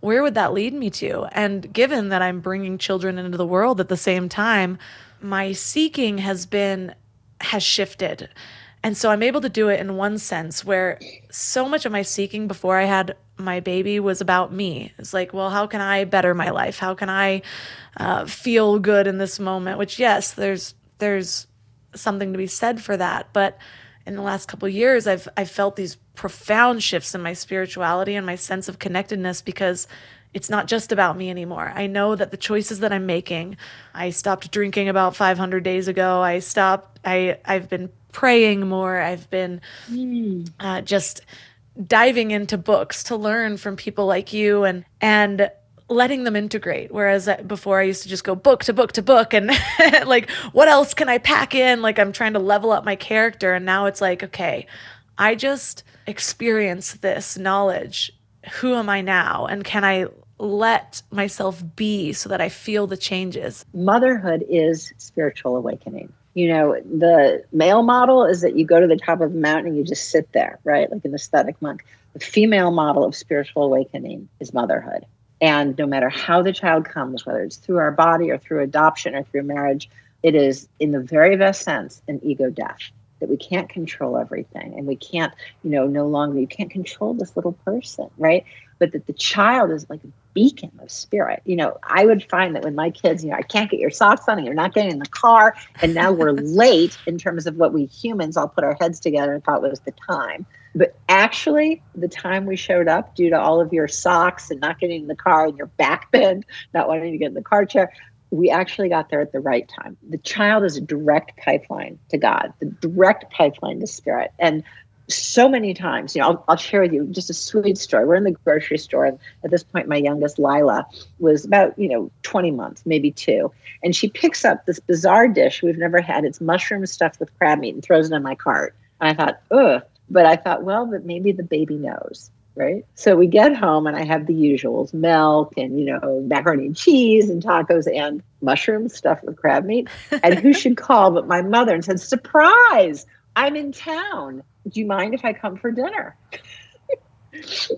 where would that lead me to? And given that I'm bringing children into the world at the same time, my seeking has shifted. And so I'm able to do it in one sense where so much of my seeking before I had my baby was about me. It's like, well, how can I better my life? How can I feel good in this moment? Which, yes, there's something to be said for that. But in the last couple of years, I've felt these profound shifts in my spirituality and my sense of connectedness because it's not just about me anymore. I know that the choices that I'm making, I stopped drinking about 500 days ago. I've been praying more. I've been just diving into books to learn from people like you and letting them integrate. Whereas before I used to just go book to book to book and like, what else can I pack in? Like I'm trying to level up my character. And now it's like, okay, I just experience this knowledge. Who am I now? And can I let myself be so that I feel the changes? Motherhood is spiritual awakening. You know, the male model is that you go to the top of a mountain and you just sit there, right? Like an aesthetic monk. The female model of spiritual awakening is motherhood. And no matter how the child comes, whether it's through our body or through adoption or through marriage, it is, in the very best sense, an ego death, that we can't control everything. And we can't, you can't control this little person, right? But that the child is like a beacon of spirit. You know, I would find that with my kids, I can't get your socks on and you're not getting in the car. And now we're late in terms of what we humans all put our heads together and thought was the time. But actually, the time we showed up due to all of your socks and not getting in the car and your back bend, not wanting to get in the car chair, we actually got there at the right time. The child is a direct pipeline to God, the direct pipeline to spirit. And so many times, I'll share with you just a sweet story. We're in the grocery store. And at this point, my youngest, Lila, was about, 20 months, maybe two. And she picks up this bizarre dish we've never had. It's mushroom stuffed with crab meat and throws it in my cart. And I thought, ugh. But I thought, well, but maybe the baby knows, right? So we get home and I have the usuals, milk and, macaroni and cheese and tacos and mushrooms stuffed with crab meat. And who should call but my mother and said, surprise, I'm in town. Do you mind if I come for dinner? So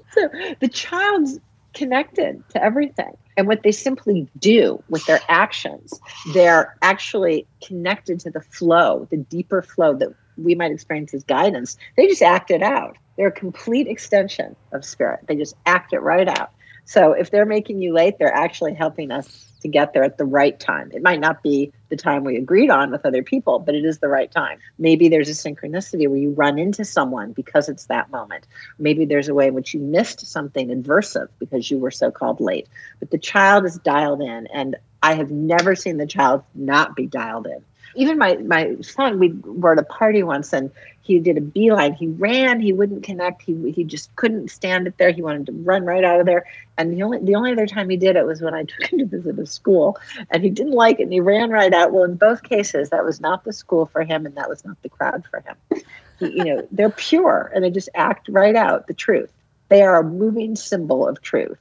the child's connected to everything. And what they simply do with their actions, they're actually connected to the flow, the deeper flow that we might experience as guidance. They just act it out. They're a complete extension of spirit. They just act it right out. So if they're making you late, they're actually helping us to get there at the right time. It might not be the time we agreed on with other people, but it is the right time. Maybe there's a synchronicity where you run into someone because it's that moment. Maybe there's a way in which you missed something adversive because you were so-called late. But the child is dialed in, and I have never seen the child not be dialed in. Even my son, we were at a party once and he did a beeline. He ran, he wouldn't connect. He just couldn't stand it there. He wanted to run right out of there. And the only other time he did it was when I took him to visit a school and he didn't like it and he ran right out. Well, in both cases, that was not the school for him and that was not the crowd for him. They're pure and they just act right out the truth. They are a moving symbol of truth.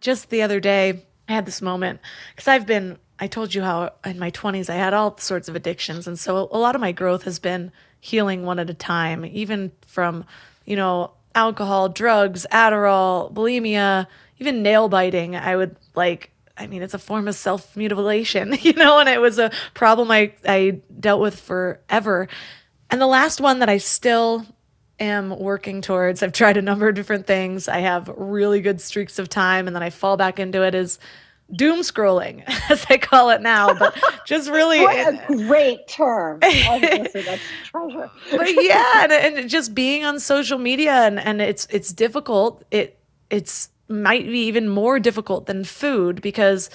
Just the other day, I had this moment because I told you how in my 20s I had all sorts of addictions. And so a lot of my growth has been healing one at a time, even from, alcohol, drugs, Adderall, bulimia, even nail biting. It's a form of self-mutilation, and it was a problem I dealt with forever. And the last one that I still am working towards, I've tried a number of different things. I have really good streaks of time, and then I fall back into it is doom scrolling, as I call it now, but just really a great term. Obviously, that's treasure. But yeah, and just being on social media and it's difficult. It's might be even more difficult than food because,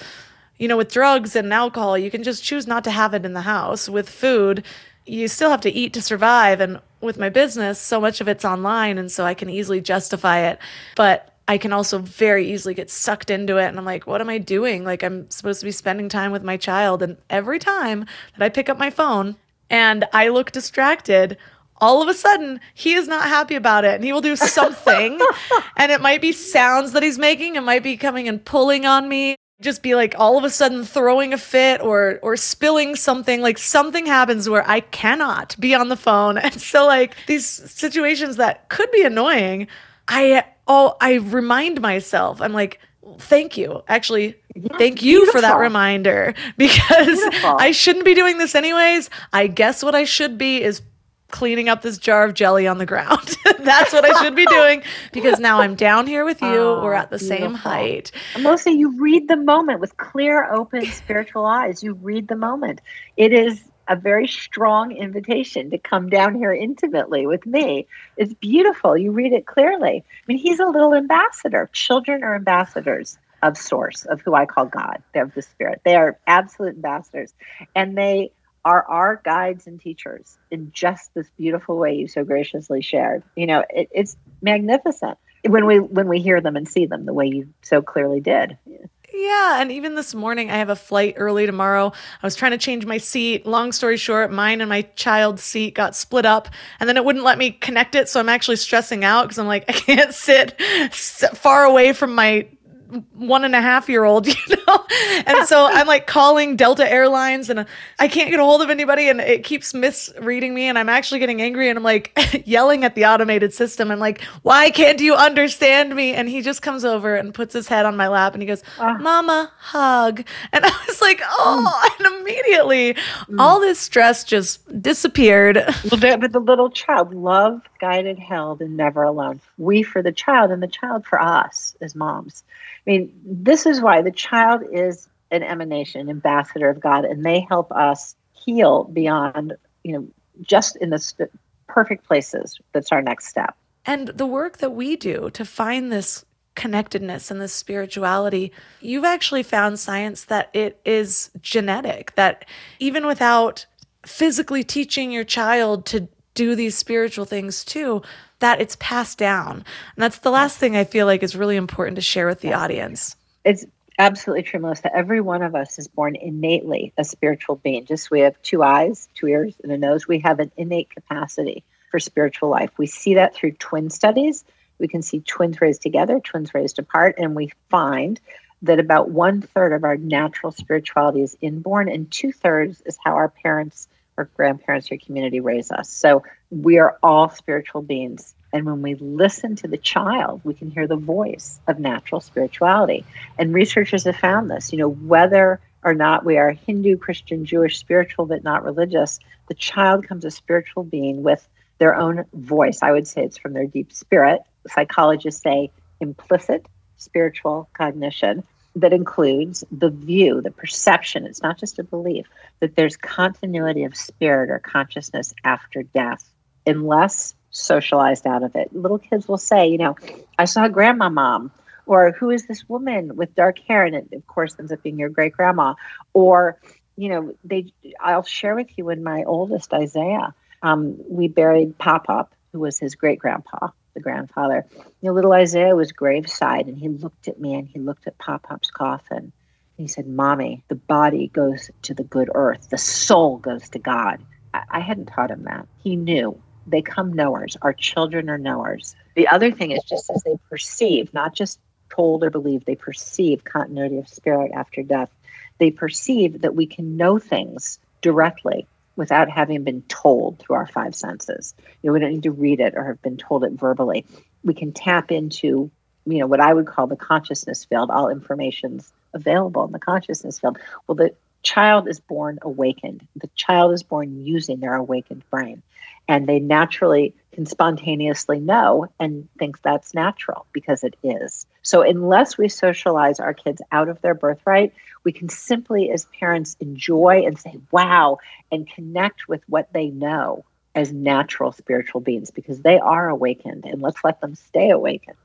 with drugs and alcohol, you can just choose not to have it in the house. With food, you still have to eat to survive. And with my business, so much of it's online, and so I can easily justify it. But I can also very easily get sucked into it. And I'm like, what am I doing? Like, I'm supposed to be spending time with my child. And every time that I pick up my phone and I look distracted, all of a sudden he is not happy about it and he will do something. And it might be sounds that he's making. It might be coming and pulling on me. Just be like all of a sudden throwing a fit or spilling something, like something happens where I cannot be on the phone. And so like these situations that could be annoying, I remind myself, I'm like, Thank you. Actually, thank you for that reminder, because I shouldn't be doing this anyways. I guess what I should be is cleaning up this jar of jelly on the ground. That's what I should be doing, because now I'm down here with you. We're at the same height. Melissa, you read the moment with clear, open, spiritual eyes. You read the moment. It is a very strong invitation to come down here intimately with me. It's beautiful. You read it clearly. I mean, he's a little ambassador. Children are ambassadors of source, of who I call God, of the spirit. They are absolute ambassadors. And they are our guides and teachers in just this beautiful way you so graciously shared. You know, it's magnificent when we hear them and see them the way you so clearly did. Yeah. And even this morning, I have a flight early tomorrow. I was trying to change my seat. Long story short, mine and my child's seat got split up, and then it wouldn't let me connect it. So I'm actually stressing out because I'm like, I can't sit far away from my 1.5-year-old, you know? And so I'm like calling Delta Airlines and I can't get a hold of anybody, and it keeps misreading me, and I'm actually getting angry, and I'm like yelling at the automated system. I'm like, why can't you understand me? And he just comes over and puts his head on my lap and he goes, Mama, hug. And I was like, and immediately all this stress just disappeared. But the little child, love, guided, held, and never alone. We for the child and the child for us as moms. I mean, this is why the child is an emanation, ambassador of God, and they help us heal beyond, you know, just in the perfect places. That's our next step. And the work that we do to find this connectedness and this spirituality, you've actually found science that it is genetic, that even without physically teaching your child to do these spiritual things too, that it's passed down. And that's the last thing I feel like is really important to share with the audience. It's absolutely true, Melissa. Every one of us is born innately a spiritual being. Just we have 2 eyes, 2 ears, and a nose. We have an innate capacity for spiritual life. We see that through twin studies. We can see twins raised together, twins raised apart, and we find that about 1/3 of our natural spirituality is inborn, and 2/3 is how our parents or grandparents or community raise us. So we are all spiritual beings. And when we listen to the child, we can hear the voice of natural spirituality. And researchers have found this, you know, whether or not we are Hindu, Christian, Jewish, spiritual, but not religious, the child comes a spiritual being with their own voice. I would say it's from their deep spirit. Psychologists say implicit spiritual cognition. That includes the view, the perception. It's not just a belief that there's continuity of spirit or consciousness after death, unless socialized out of it. Little kids will say, you know, I saw grandma mom, or who is this woman with dark hair? And it, of course, ends up being your great grandma. Or, you know, I'll share with you when my oldest, Isaiah, we buried Pop-Pop, who was his great grandpa. The grandfather, you know, little Isaiah was graveside, and he looked at me and he looked at Pop-Pop's coffin and he said, Mommy, the body goes to the good earth. The soul goes to God. I hadn't taught him that. He knew. They come knowers. Our children are knowers. The other thing is just as they perceive, not just told or believed, they perceive continuity of spirit after death. They perceive that we can know things directly without having been told through our 5 senses. You know, we don't need to read it or have been told it verbally. We can tap into, you know, what I would call the consciousness field. All information's available in the consciousness field. Well, the child is born awakened. The child is born using their awakened brain. And they naturally can spontaneously know and think that's natural, because it is. So unless we socialize our kids out of their birthright, we can simply as parents enjoy and say, wow, and connect with what they know as natural spiritual beings, because they are awakened, and let's let them stay awakened.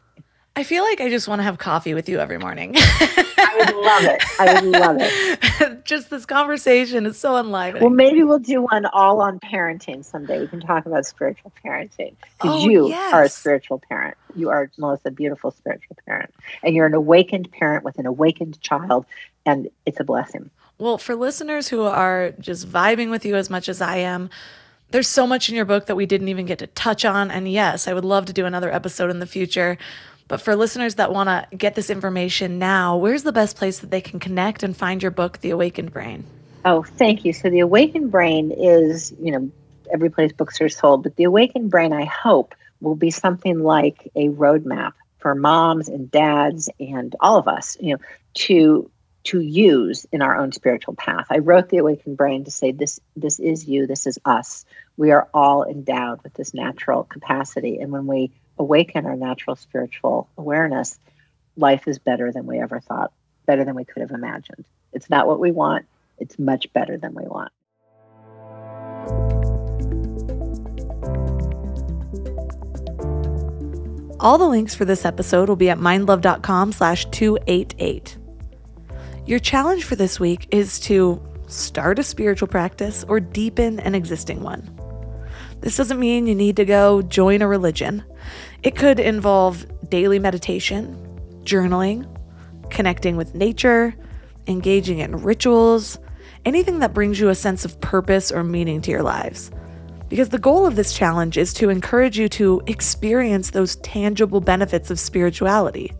I feel like I just want to have coffee with you every morning. I would love it. Just this conversation is so enlivening. Well, maybe we'll do one all on parenting someday. We can talk about spiritual parenting. Because you are a spiritual parent. You are, Melissa, a beautiful spiritual parent. And you're an awakened parent with an awakened child. And it's a blessing. Well, for listeners who are just vibing with you as much as I am, there's so much in your book that we didn't even get to touch on. And yes, I would love to do another episode in the future. But for listeners that want to get this information now, where's the best place that they can connect and find your book, The Awakened Brain? Oh, thank you. So The Awakened Brain is, you know, every place books are sold, but The Awakened Brain, I hope, will be something like a roadmap for moms and dads and all of us, you know, to use in our own spiritual path. I wrote The Awakened Brain to say this is you, this is us. We are all endowed with this natural capacity. And when we awaken our natural spiritual awareness, life is better than we ever thought, better than we could have imagined. It's not what we want. It's much better than we want. All the links for this episode will be at mindlove.com/288. Your challenge for this week is to start a spiritual practice or deepen an existing one. This doesn't mean you need to go join a religion. It could involve daily meditation, journaling, connecting with nature, engaging in rituals, anything that brings you a sense of purpose or meaning to your lives. Because the goal of this challenge is to encourage you to experience those tangible benefits of spirituality.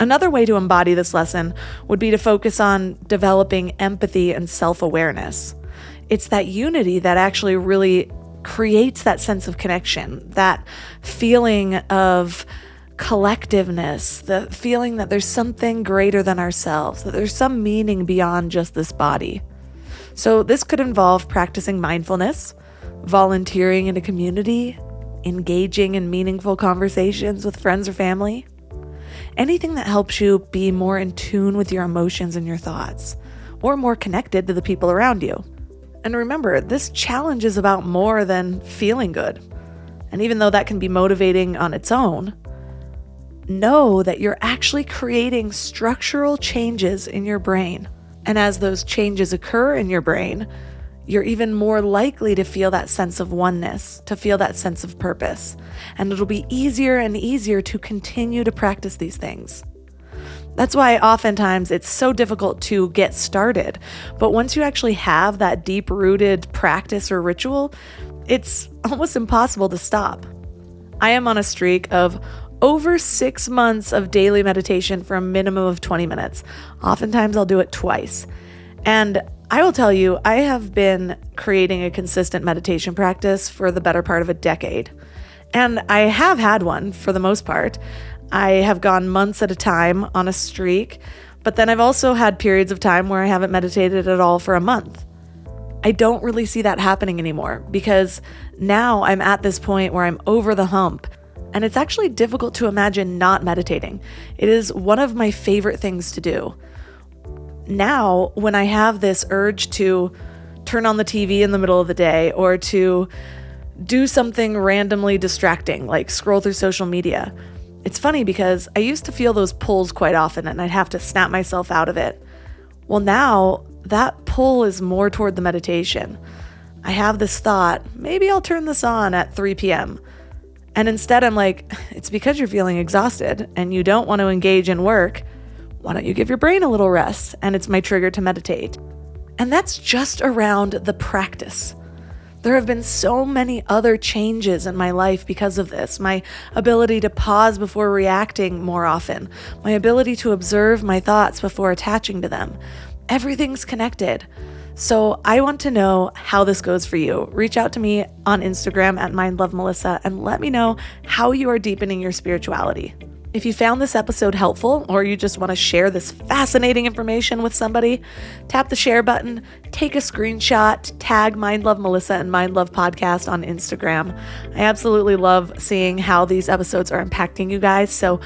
Another way to embody this lesson would be to focus on developing empathy and self-awareness. It's that unity that actually really creates that sense of connection, that feeling of collectiveness, the feeling that there's something greater than ourselves, that there's some meaning beyond just this body. So this could involve practicing mindfulness, volunteering in a community, engaging in meaningful conversations with friends or family, anything that helps you be more in tune with your emotions and your thoughts, or more connected to the people around you. And remember, this challenge is about more than feeling good. And even though that can be motivating on its own, know that you're actually creating structural changes in your brain. And as those changes occur in your brain, you're even more likely to feel that sense of oneness, to feel that sense of purpose. And it'll be easier and easier to continue to practice these things. That's why oftentimes it's so difficult to get started. But once you actually have that deep-rooted practice or ritual, it's almost impossible to stop. I am on a streak of over 6 months of daily meditation for a minimum of 20 minutes. Oftentimes I'll do it twice. And I will tell you, I have been creating a consistent meditation practice for the better part of a decade. And I have had one for the most part. I have gone months at a time on a streak, but then I've also had periods of time where I haven't meditated at all for a month. I don't really see that happening anymore because now I'm at this point where I'm over the hump. And it's actually difficult to imagine not meditating. It is one of my favorite things to do. Now, when I have this urge to turn on the TV in the middle of the day or to do something randomly distracting, like scroll through social media, it's funny because I used to feel those pulls quite often and I'd have to snap myself out of it. Well, now that pull is more toward the meditation. I have this thought, maybe I'll turn this on at 3 p.m. And instead I'm like, it's because you're feeling exhausted and you don't want to engage in work. Why don't you give your brain a little rest? And it's my trigger to meditate. And that's just around the practice. There have been so many other changes in my life because of this. My ability to pause before reacting more often. My ability to observe my thoughts before attaching to them. Everything's connected. So I want to know how this goes for you. Reach out to me on Instagram at MindLoveMelissa and let me know how you are deepening your spirituality. If you found this episode helpful or you just want to share this fascinating information with somebody, tap the share button, take a screenshot, tag MindLoveMelissa and MindLovePodcast on Instagram. I absolutely love seeing how these episodes are impacting you guys, so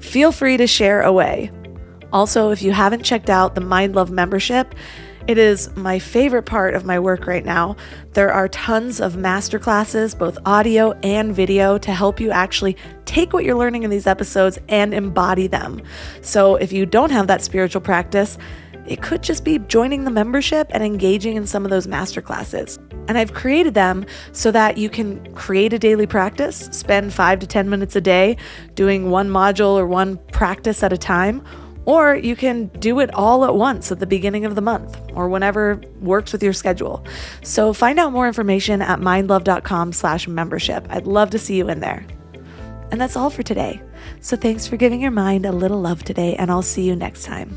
feel free to share away. Also, if you haven't checked out the MindLove membership, it is my favorite part of my work right now. There are tons of masterclasses, both audio and video, to help you actually take what you're learning in these episodes and embody them. So if you don't have that spiritual practice, it could just be joining the membership and engaging in some of those masterclasses. And I've created them so that you can create a daily practice, spend 5 to 10 minutes a day doing one module or one practice at a time, or you can do it all at once at the beginning of the month or whenever works with your schedule. So find out more information at mindlove.com/membership. I'd love to see you in there. And that's all for today. So thanks for giving your mind a little love today, and I'll see you next time.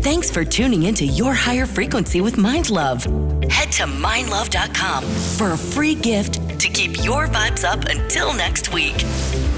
Thanks for tuning into Your Higher Frequency with Mind Love. Head to mindlove.com for a free gift to keep your vibes up until next week.